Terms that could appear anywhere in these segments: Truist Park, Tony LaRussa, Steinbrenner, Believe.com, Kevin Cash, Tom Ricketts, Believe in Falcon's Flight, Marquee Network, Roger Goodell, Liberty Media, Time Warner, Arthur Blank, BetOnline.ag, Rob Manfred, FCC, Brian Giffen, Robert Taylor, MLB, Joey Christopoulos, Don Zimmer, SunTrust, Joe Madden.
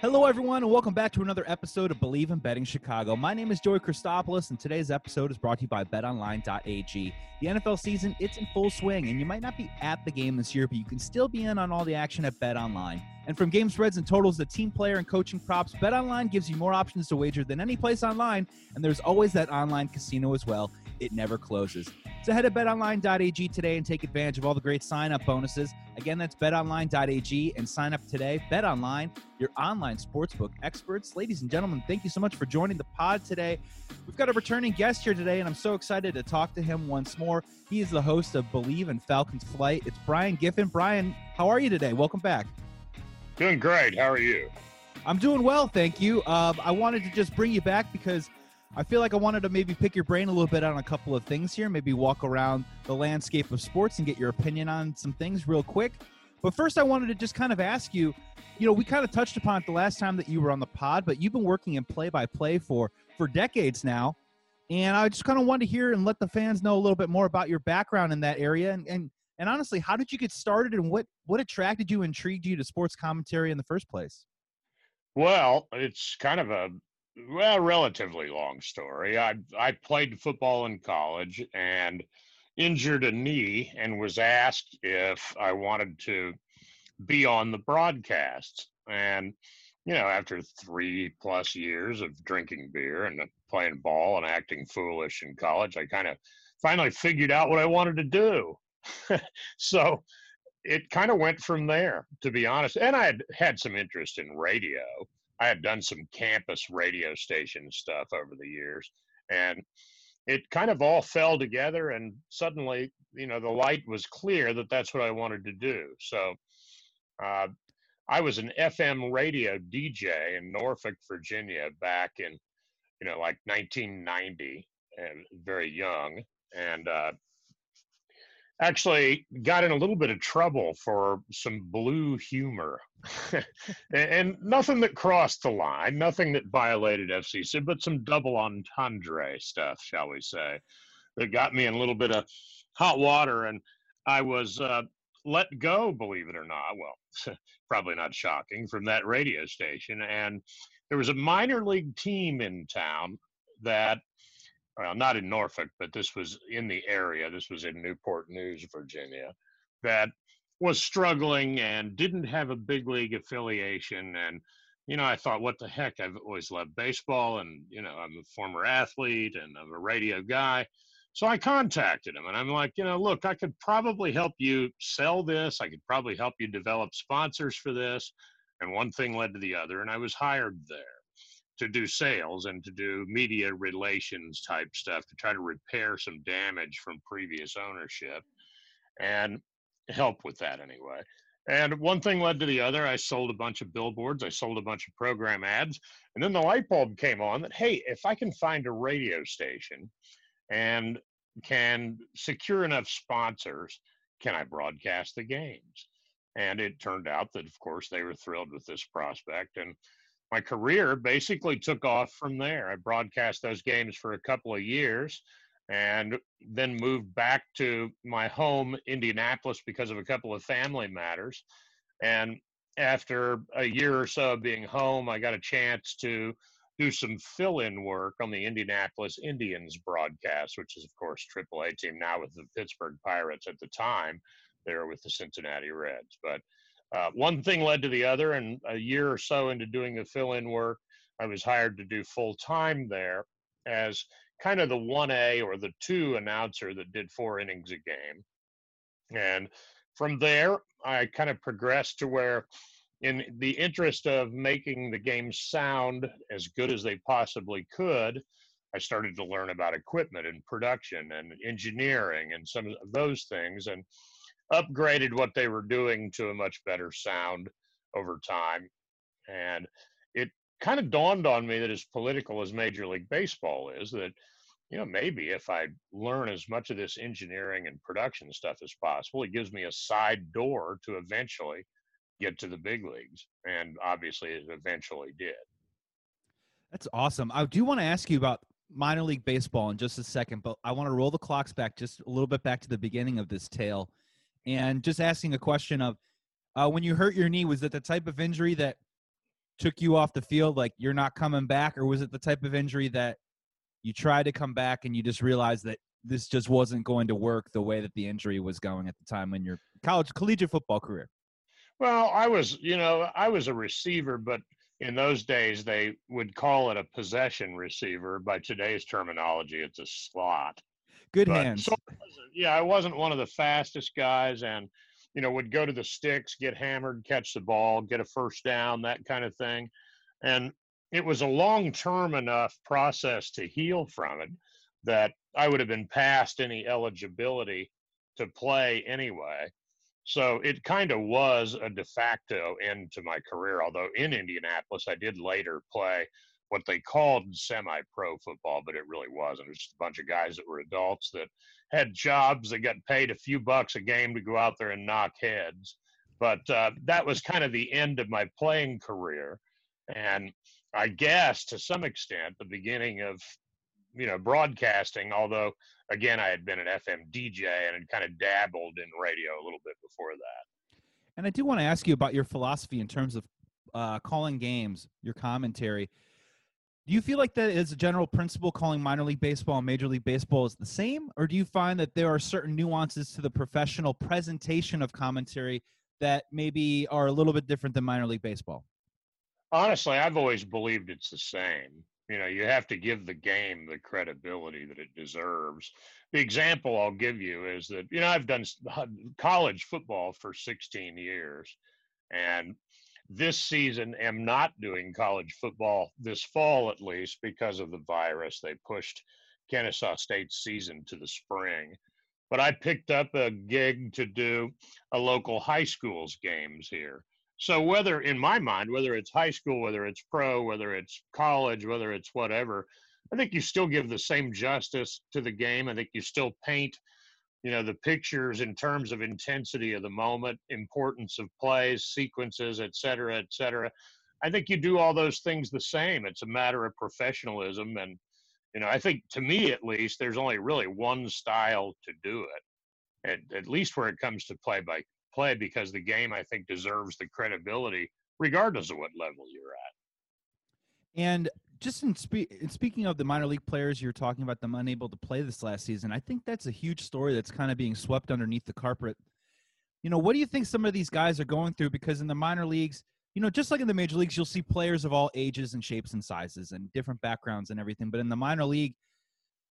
Hello, everyone, and welcome back to another episode of Believe in Betting Chicago. My name is Joey Christopoulos, and today's episode is brought to you by BetOnline.ag. The NFL season, it's in full swing, and you might not be at the game this year, but you can still be in on all the action at BetOnline. And from game spreads and totals to team player and coaching props, BetOnline gives you more options to wager than any place online, and there's always that online casino as well. It never closes. So head to betonline.ag today and take advantage of all the great sign-up bonuses. Again, that's betonline.ag and sign up today. BetOnline, your online sportsbook experts. Ladies and gentlemen, thank you so much for joining the pod today. We've got a returning guest here today, and I'm so excited to talk to him once more. He is the host of Believe in Falcon's Flight. It's Brian Giffen. Brian, how are you today? Welcome back. Doing great. How are you? I'm doing well, thank you. I wanted to just bring you back because I feel like I wanted to maybe pick your brain a little bit on a couple of things here, maybe walk around the landscape of sports and get your opinion on some things real quick. But first, I wanted to just kind of ask you, we kind of touched upon it the last time that you were on the pod, but you've been working in play-by-play for decades now. And I just kind of wanted to hear and let the fans know a little bit more about your background in that area. And honestly, how did you get started, and what attracted you, intrigued you to sports commentary in the first place? Well, it's kind of a relatively long story. I played football in college and injured a knee and was asked if I wanted to be on the broadcasts. And, after 3+ years of drinking beer and playing ball and acting foolish in college, I kind of finally figured out what I wanted to do. So it kind of went from there, to be honest. And I had some interest in radio. I had done some campus radio station stuff over the years, and it kind of all fell together. And suddenly, the light was clear that that's what I wanted to do. So I was an FM radio DJ in Norfolk, Virginia back in, 1990, and very young. And actually got in a little bit of trouble for some blue humor and nothing that crossed the line, nothing that violated FCC, but some double entendre stuff, shall we say, that got me in a little bit of hot water. And I was let go, believe it or not. Well, probably not shocking, from that radio station. And there was a minor league team in town that, well, not in Norfolk, but this was in the area. This was in Newport News, Virginia, that was struggling and didn't have a big league affiliation. And, I thought, what the heck? I've always loved baseball, and, I'm a former athlete and I'm a radio guy. So I contacted him, and I'm like, look, I could probably help you sell this. I could probably help you develop sponsors for this. And one thing led to the other, and I was hired there to do sales and to do media relations type stuff, to try to repair some damage from previous ownership and help with that anyway. And one thing led to the other. I sold a bunch of billboards. I sold a bunch of program ads. And then the light bulb came on that, hey, if I can find a radio station and can secure enough sponsors, can I broadcast the games? And it turned out that, of course, they were thrilled with this prospect. And my career basically took off from there. I broadcast those games for a couple of years and then moved back to my home, Indianapolis, because of a couple of family matters. And after a year or so of being home, I got a chance to do some fill-in work on the Indianapolis Indians broadcast, which is, of course, AAA team now with the Pittsburgh Pirates. At the time, they were with the Cincinnati Reds. But one thing led to the other, and a year or so into doing the fill-in work, I was hired to do full-time there as kind of the 1A or the 2 announcer that did 4 innings a game. And from there, I kind of progressed to where, in the interest of making the game sound as good as they possibly could, I started to learn about equipment and production and engineering and some of those things, and upgraded what they were doing to a much better sound over time. And it kind of dawned on me that, as political as Major League Baseball is, that, maybe if I learn as much of this engineering and production stuff as possible, it gives me a side door to eventually get to the big leagues. And obviously it eventually did. That's awesome. I do want to ask you about minor league baseball in just a second, but I want to roll the clocks back just a little bit back to the beginning of this tale and just asking a question of when you hurt your knee, was it the type of injury that took you off the field, like you're not coming back, or was it the type of injury that you tried to come back and you just realized that this just wasn't going to work the way that the injury was going at the time in your collegiate football career? Well, I was a receiver, but in those days they would call it a possession receiver. By today's terminology, it's a slot. Good hands. So I wasn't one of the fastest guys, and would go to the sticks, get hammered, catch the ball, get a first down, that kind of thing. And it was a long-term enough process to heal from it that I would have been past any eligibility to play anyway. So it kind of was a de facto end to my career, although in Indianapolis, I did later play what they called semi-pro football, but it really wasn't. It was just a bunch of guys that were adults that had jobs that got paid a few bucks a game to go out there and knock heads. But that was kind of the end of my playing career. And I guess to some extent, the beginning of, broadcasting, although, again, I had been an FM DJ and had kind of dabbled in radio a little bit before that. And I do want to ask you about your philosophy in terms of calling games, your commentary. Do you feel like that is a general principle, calling minor league baseball and major league baseball is the same? Or do you find that there are certain nuances to the professional presentation of commentary that maybe are a little bit different than minor league baseball? Honestly, I've always believed it's the same. You have to give the game the credibility that it deserves. The example I'll give you is that, I've done college football for 16 years, and this season am not doing college football this fall, at least because of the virus. They pushed Kennesaw State's season to the spring, but I picked up a gig to do a local high school's games here. So whether, in my mind, whether it's high school, whether it's pro, whether it's college, whether it's whatever, I think you still give the same justice to the game. I think you still paint, the pictures in terms of intensity of the moment, importance of plays, sequences, et cetera, et cetera. I think you do all those things the same. It's a matter of professionalism. And, I think to me, at least, there's only really one style to do it, at least where it comes to play-by-play, because the game, I think, deserves the credibility regardless of what level you're at. And just speaking of the minor league players, you're talking about them unable to play this last season. I think that's a huge story that's kind of being swept underneath the carpet. What do you think some of these guys are going through? Because in the minor leagues, just like in the major leagues, you'll see players of all ages and shapes and sizes and different backgrounds and everything. But in the minor league,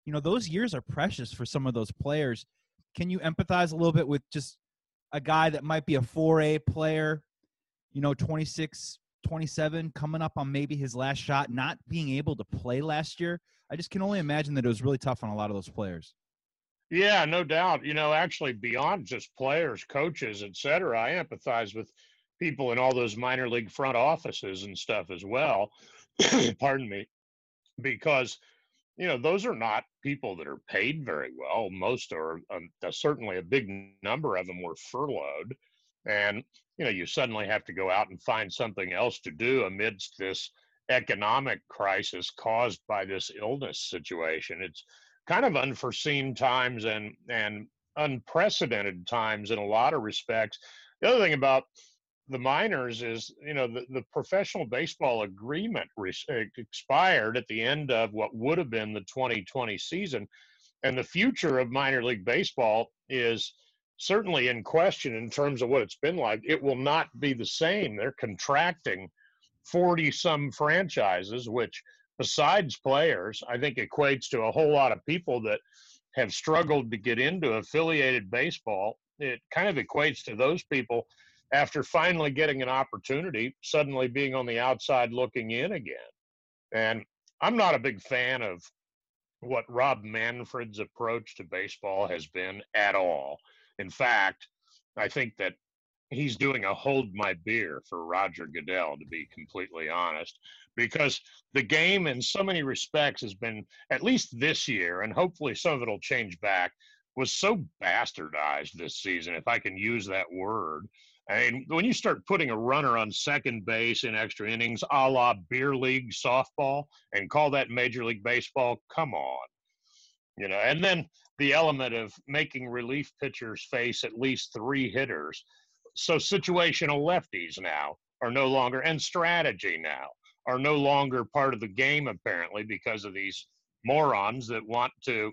those years are precious for some of those players. Can you empathize a little bit with just a guy that might be a 4A player, 26, 27, coming up on maybe his last shot, not being able to play last year? I just can only imagine that it was really tough on a lot of those players. Yeah, no doubt. Actually, beyond just players, coaches, et cetera, I empathize with people in all those minor league front offices and stuff as well. Pardon me. Because, those are not people that are paid very well. Most are, certainly a big number of them were furloughed. And, you suddenly have to go out and find something else to do amidst this economic crisis caused by this illness situation. It's kind of unforeseen times and unprecedented times in a lot of respects. The other thing about the minors is, the professional baseball agreement expired at the end of what would have been the 2020 season. And the future of minor league baseball is certainly in question in terms of what it's been like. It will not be the same. They're contracting 40-some franchises, which besides players, I think equates to a whole lot of people that have struggled to get into affiliated baseball. It kind of equates to those people, after finally getting an opportunity, suddenly being on the outside looking in again. And I'm not a big fan of what Rob Manfred's approach to baseball has been at all. In fact, I think that he's doing a hold my beer for Roger Goodell, to be completely honest, because the game in so many respects has been, at least this year, and hopefully some of it will change back, was so bastardized this season, if I can use that word, I mean, when you start putting a runner on second base in extra innings, a la beer league softball, and call that Major League Baseball, come on. You know, and then the element of making relief pitchers face at least three hitters. So situational lefties now are no longer, and strategy now are no longer part of the game, apparently, because of these morons that want to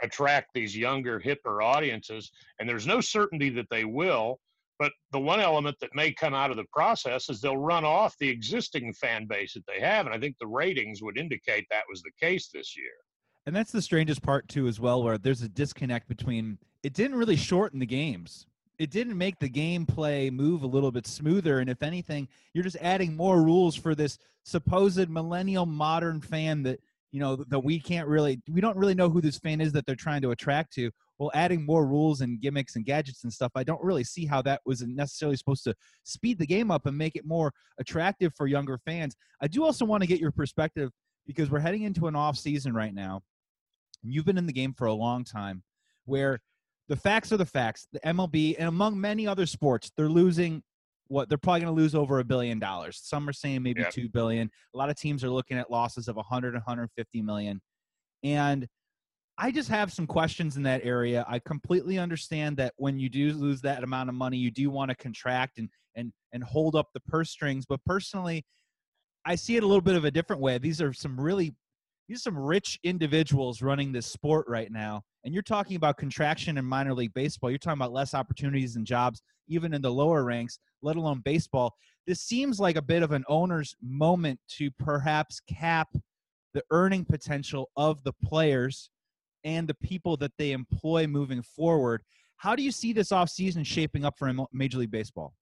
attract these younger, hipper audiences. And there's no certainty that they will. But the one element that may come out of the process is they'll run off the existing fan base that they have. And I think the ratings would indicate that was the case this year. And that's the strangest part, too, as well, where there's a disconnect between it didn't really shorten the games. It didn't make the gameplay move a little bit smoother. And if anything, you're just adding more rules for this supposed millennial modern fan that, you know, that we don't really know who this fan is that they're trying to attract to. Well, adding more rules and gimmicks and gadgets and stuff, I don't really see how that was necessarily supposed to speed the game up and make it more attractive for younger fans. I do also want to get your perspective because we're heading into an off season right now. You've been in the game for a long time, where the facts are the facts. The MLB, and among many other sports, they're losing they're probably going to lose over $1 billion. Some are saying maybe $2 billion. A lot of teams are looking at losses of 100, 150 million. And I just have some questions in that area. I completely understand that when you do lose that amount of money, you do want to contract and hold up the purse strings. But personally, I see it a little bit of a different way. These are some rich individuals running this sport right now. And you're talking about contraction in minor league baseball. You're talking about less opportunities and jobs, even in the lower ranks, let alone baseball. This seems like a bit of an owner's moment to perhaps cap the earning potential of the players and the people that they employ moving forward. How do you see this offseason shaping up for Major League Baseball?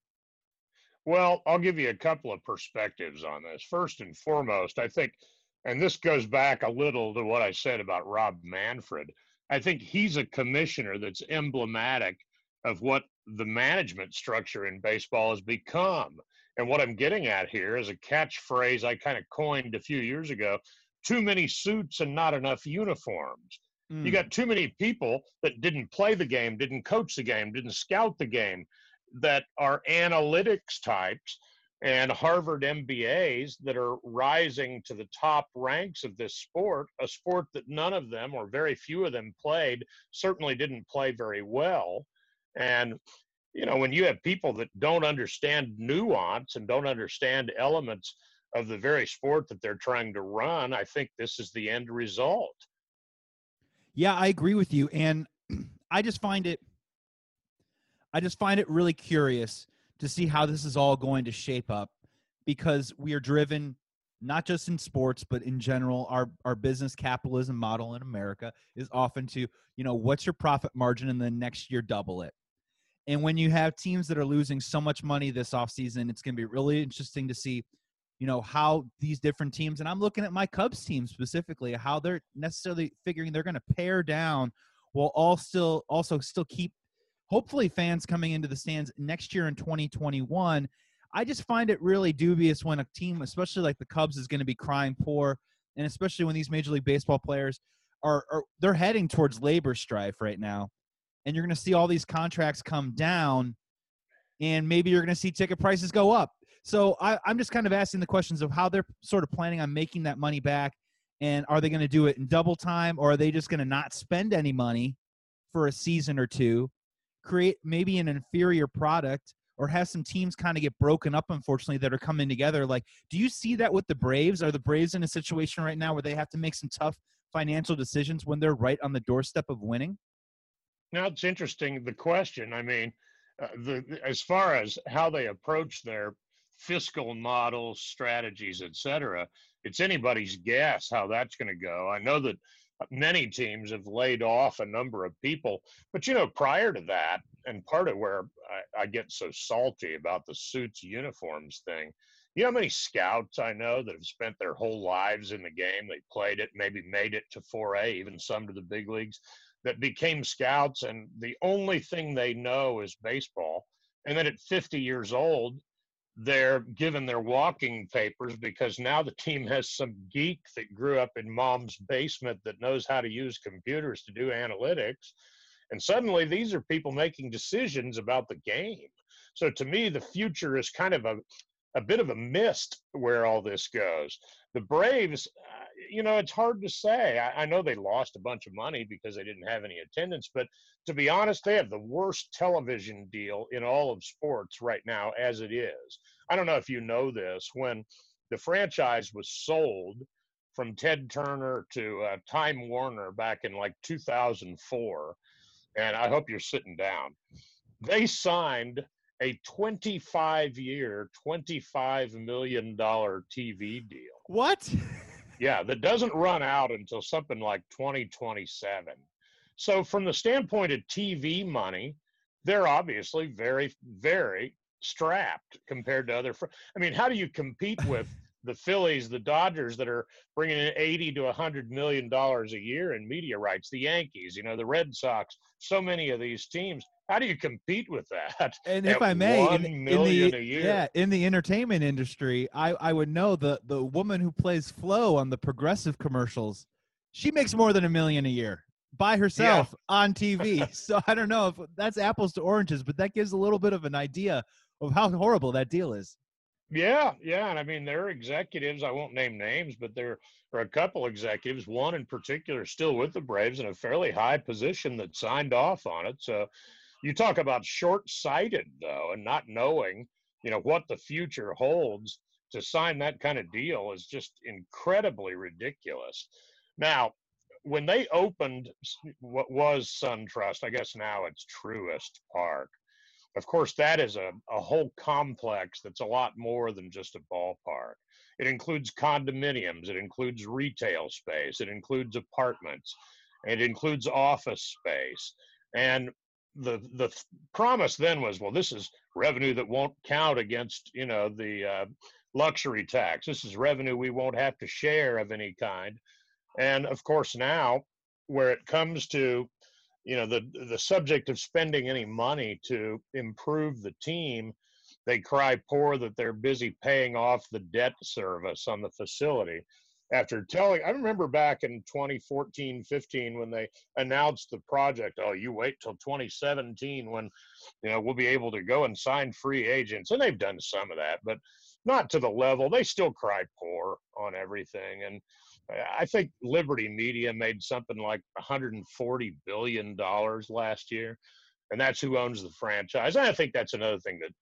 Well, I'll give you a couple of perspectives on this. First and foremost, I think – and this goes back a little to what I said about Rob Manfred. I think he's a commissioner that's emblematic of what the management structure in baseball has become. And what I'm getting at here is a catchphrase I kind of coined a few years ago: too many suits and not enough uniforms. Mm. You got too many people that didn't play the game, didn't coach the game, didn't scout the game, that are analytics types and Harvard MBAs that are rising to the top ranks of this sport, a sport that none of them or very few of them played, certainly didn't play very well. And, you know, when you have people that don't understand nuance and don't understand elements of the very sport that they're trying to run, I think this is the end result. Yeah, I agree with you. And I just find it really curious to see how this is all going to shape up, because we are driven, not just in sports, but in general, our business capitalism model in America is often to, you know, what's your profit margin and then next year double it. And when you have teams that are losing so much money this offseason, it's going to be really interesting to see, you know, how these different teams, and I'm looking at my Cubs team specifically, how they're necessarily figuring they're going to pare down while still keep hopefully fans coming into the stands next year in 2021. I just find it really dubious when a team, especially like the Cubs, is going to be crying poor, and especially when these Major League Baseball players they're heading towards labor strife right now. And you're going to see all these contracts come down, and maybe you're going to see ticket prices go up. So I'm just kind of asking the questions of how they're sort of planning on making that money back, and are they going to do it in double time, or are they just going to not spend any money for a season or two, create maybe an inferior product, or have some teams kind of get broken up, unfortunately, that are coming together. Like, do you see that with the Braves? Are the Braves in a situation right now where they have to make some tough financial decisions when they're right on the doorstep of winning? Now, it's interesting, the question. I mean, as far as how they approach their fiscal models, strategies, et cetera, it's anybody's guess how that's going to go. I know that many teams have laid off a number of people, but, you know, prior to that, and part of where I get so salty about the suits, uniforms thing, you know how many scouts I know that have spent their whole lives in the game, they played it, maybe made it to 4A, even some to the big leagues, that became scouts, and the only thing they know is baseball. And then at 50 years old, they're given their walking papers because now the team has some geek that grew up in mom's basement that knows how to use computers to do analytics. And suddenly these are people making decisions about the game. So to me, the future is kind of a bit of a mist where all this goes. The Braves, you know, it's hard to say. I know they lost a bunch of money because they didn't have any attendance, but to be honest, they have the worst television deal in all of sports right now as it is. I don't know if you know this. When the franchise was sold from Ted Turner to Time Warner back in like 2004, and I hope you're sitting down, they signed a 25-year, $25 million TV deal. What? Yeah, that doesn't run out until something like 2027. So from the standpoint of TV money, they're obviously very, very strapped compared to other I mean, how do you compete with the Phillies, the Dodgers that are bringing in $80 to $100 million a year in media rights, the Yankees, you know, the Red Sox, so many of these teams? How do you compete with that? And if I may, $1 million a year. Yeah, in the entertainment industry, I would know the woman who plays Flo on the Progressive commercials, she makes more than $1 million a year by herself on TV. So I don't know if that's apples to oranges, but that gives a little bit of an idea of how horrible that deal is. Yeah, yeah, and I mean, there are executives, I won't name names, but there are a couple executives, one in particular still with the Braves in a fairly high position, that signed off on it. So you talk about short-sighted, though, and not knowing, you know, what the future holds. To sign that kind of deal is just incredibly ridiculous. Now, when they opened what was SunTrust, I guess now it's Truist Park, of course, that is a whole complex that's a lot more than just a ballpark. It includes condominiums. It includes retail space. It includes apartments. It includes office space. And the promise then was, well, this is revenue that won't count against, you know, the luxury tax. This is revenue we won't have to share of any kind. And, of course, now where it comes to, you know, the subject of spending any money to improve the team, they cry poor that they're busy paying off the debt service on the facility. After telling, I remember back in 2014, 15, when they announced the project, oh, you wait till 2017 when, you know, we'll be able to go and sign free agents. And they've done some of that, but not to the level. They still cry poor on everything. And I think Liberty Media made something like $140 billion last year, and that's who owns the franchise. And I think that's another thing that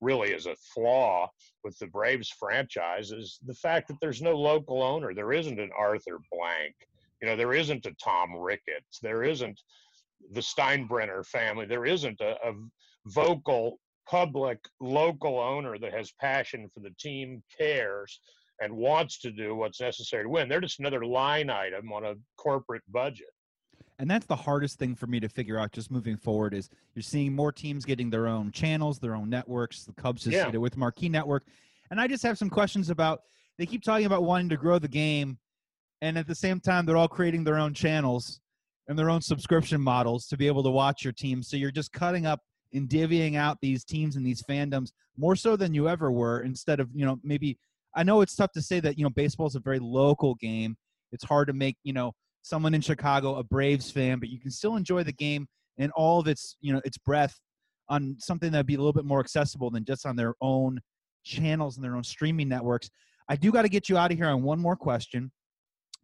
really is a flaw with the Braves franchise is the fact that there's no local owner. There isn't an Arthur Blank. You know, there isn't a Tom Ricketts. There isn't the Steinbrenner family. There isn't a vocal, public, local owner that has passion for the team, cares, and wants to do what's necessary to win. They're just another line item on a corporate budget. And that's the hardest thing for me to figure out just moving forward is you're seeing more teams getting their own channels, their own networks. The Cubs just did it with Marquee Network. And I just have some questions about, they keep talking about wanting to grow the game, and at the same time, they're all creating their own channels and their own subscription models to be able to watch your team. So you're just cutting up and divvying out these teams and these fandoms more so than you ever were, instead of, you know, maybe – I know it's tough to say that, you know, baseball is a very local game. It's hard to make, you know, someone in Chicago a Braves fan, but you can still enjoy the game and all of its, you know, its breadth on something that would be a little bit more accessible than just on their own channels and their own streaming networks. I do got to get you out of here on one more question.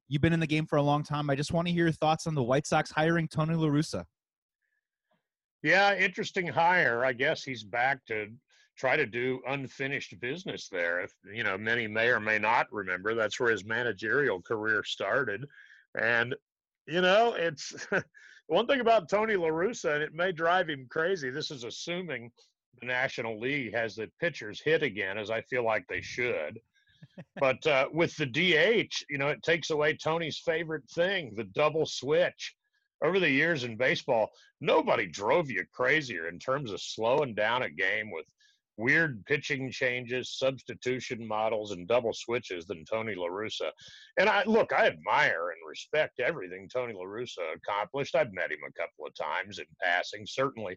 You've been in the game for a long time. I just want to hear your thoughts on the White Sox hiring Tony LaRussa. Yeah, interesting hire. I guess he's back to try to do unfinished business there. If, you know, many may or may not remember, that's where his managerial career started. And, you know, it's one thing about Tony LaRussa, and it may drive him crazy. This is assuming the National League has the pitchers hit again, as I feel like they should. But with the DH, you know, it takes away Tony's favorite thing, the double switch. Over the years in baseball, nobody drove you crazier in terms of slowing down a game with weird pitching changes, substitution models, and double switches than Tony LaRussa. And I admire and respect everything Tony LaRussa accomplished. I've met him a couple of times in passing, certainly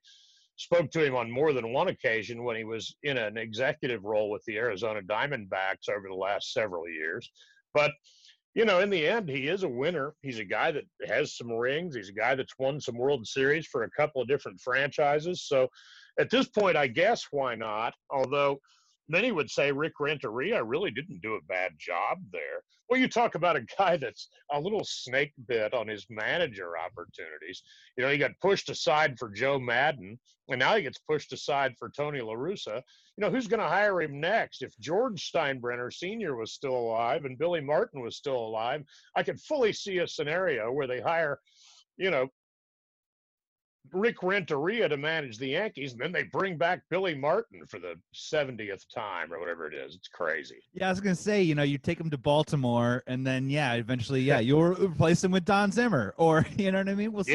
spoke to him on more than one occasion when he was in an executive role with the Arizona Diamondbacks over the last several years. But, you know, in the end, he is a winner. He's a guy that has some rings. He's a guy that's won some World Series for a couple of different franchises. So At this point, I guess why not? Although many would say Rick Renteria really didn't do a bad job there. Well, you talk about a guy that's a little snake bit on his manager opportunities. You know, he got pushed aside for Joe Madden, and now he gets pushed aside for Tony LaRussa. You know, who's going to hire him next? If George Steinbrenner Sr. was still alive and Billy Martin was still alive, I could fully see a scenario where they hire, you know, Rick Renteria to manage the Yankees, and then they bring back Billy Martin for the 70th time or whatever it is. It's crazy. Yeah, I was going to say, you know, you take him to Baltimore, and then, yeah, eventually, yeah, you'll replace him with Don Zimmer, or, you know what I mean? We'll see,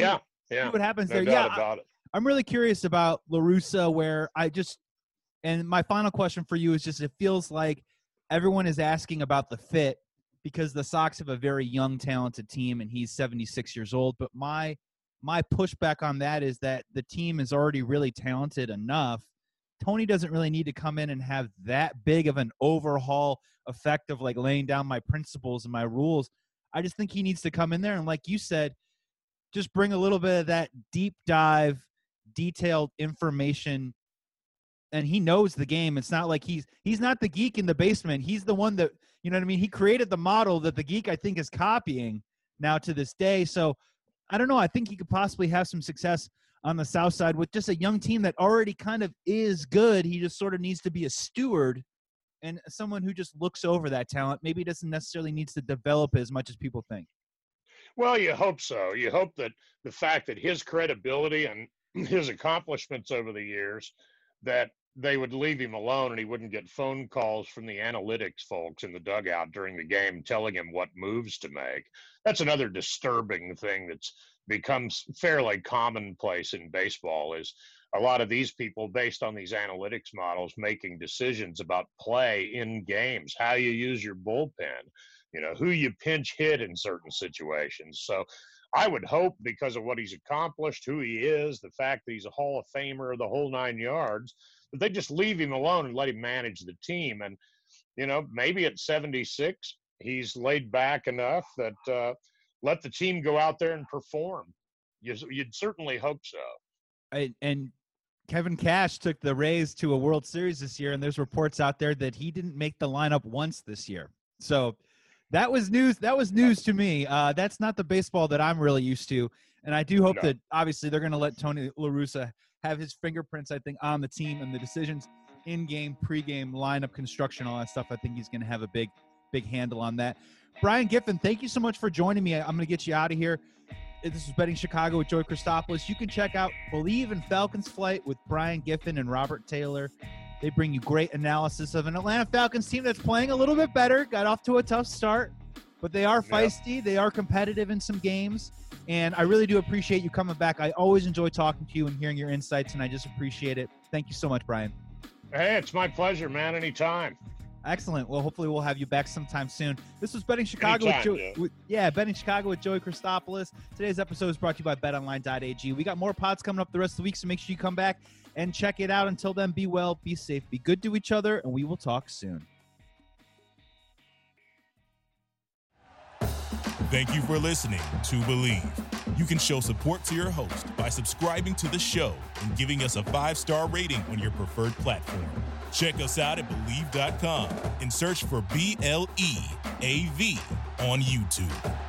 see what happens there. Yeah, I'm really curious about LaRussa, where I just – and my final question for you is just it feels like everyone is asking about the fit because the Sox have a very young, talented team, and he's 76 years old, but my pushback on that is that the team is already really talented enough. Tony doesn't really need to come in and have that big of an overhaul effect of like laying down my principles and my rules. I just think he needs to come in there and, like you said, just bring a little bit of that deep dive, detailed information. And he knows the game. It's not like he's not the geek in the basement. He's the one that, you know what I mean? He created the model that the geek, I think, is copying now to this day. So I don't know. I think he could possibly have some success on the South Side with just a young team that already kind of is good. He just sort of needs to be a steward and someone who just looks over that talent. Maybe doesn't necessarily needs to develop as much as people think. Well, you hope so. You hope that the fact that his credibility and his accomplishments over the years, that they would leave him alone and he wouldn't get phone calls from the analytics folks in the dugout during the game telling him what moves to make. That's another disturbing thing that's become fairly commonplace in baseball is a lot of these people, based on these analytics models, making decisions about play in games, how you use your bullpen, you know, who you pinch hit in certain situations. So I would hope, because of what he's accomplished, who he is, the fact that he's a Hall of Famer, the whole nine yards, but they just leave him alone and let him manage the team. And, you know, maybe at 76, he's laid back enough that let the team go out there and perform. You'd certainly hope so. And Kevin Cash took the Rays to a World Series this year, and there's reports out there that he didn't make the lineup once this year. So that was news. That was news to me. That's not the baseball that I'm really used to. And I do hope that, obviously, they're going to let Tony LaRussa have his fingerprints, I think, on the team and the decisions in-game, pre-game, lineup construction, all that stuff. I think he's going to have a big, big handle on that. Brian Giffen, thank you so much for joining me. I'm going to get you out of here. This is Betting Chicago with Joey Christopoulos. You can check out Believe in Falcon's Flight with Brian Giffen and Robert Taylor. They bring you great analysis of an Atlanta Falcons team that's playing a little bit better, got off to a tough start, but they are feisty. They are competitive in some games. And I really do appreciate you coming back. I always enjoy talking to you and hearing your insights, and I just appreciate it. Thank you so much, Brian. Hey, it's my pleasure, man. Anytime. Excellent. Well, hopefully we'll have you back sometime soon. This was Betting Chicago Betting Chicago with Joey Christopoulos. Today's episode is brought to you by BetOnline.ag. We got more pods coming up the rest of the week, so make sure you come back and check it out. Until then, be well, be safe, be good to each other, and we will talk soon. Thank you for listening to Believe. You can show support to your host by subscribing to the show and giving us a 5-star rating on your preferred platform. Check us out at Believe.com and search for BLEAV on YouTube.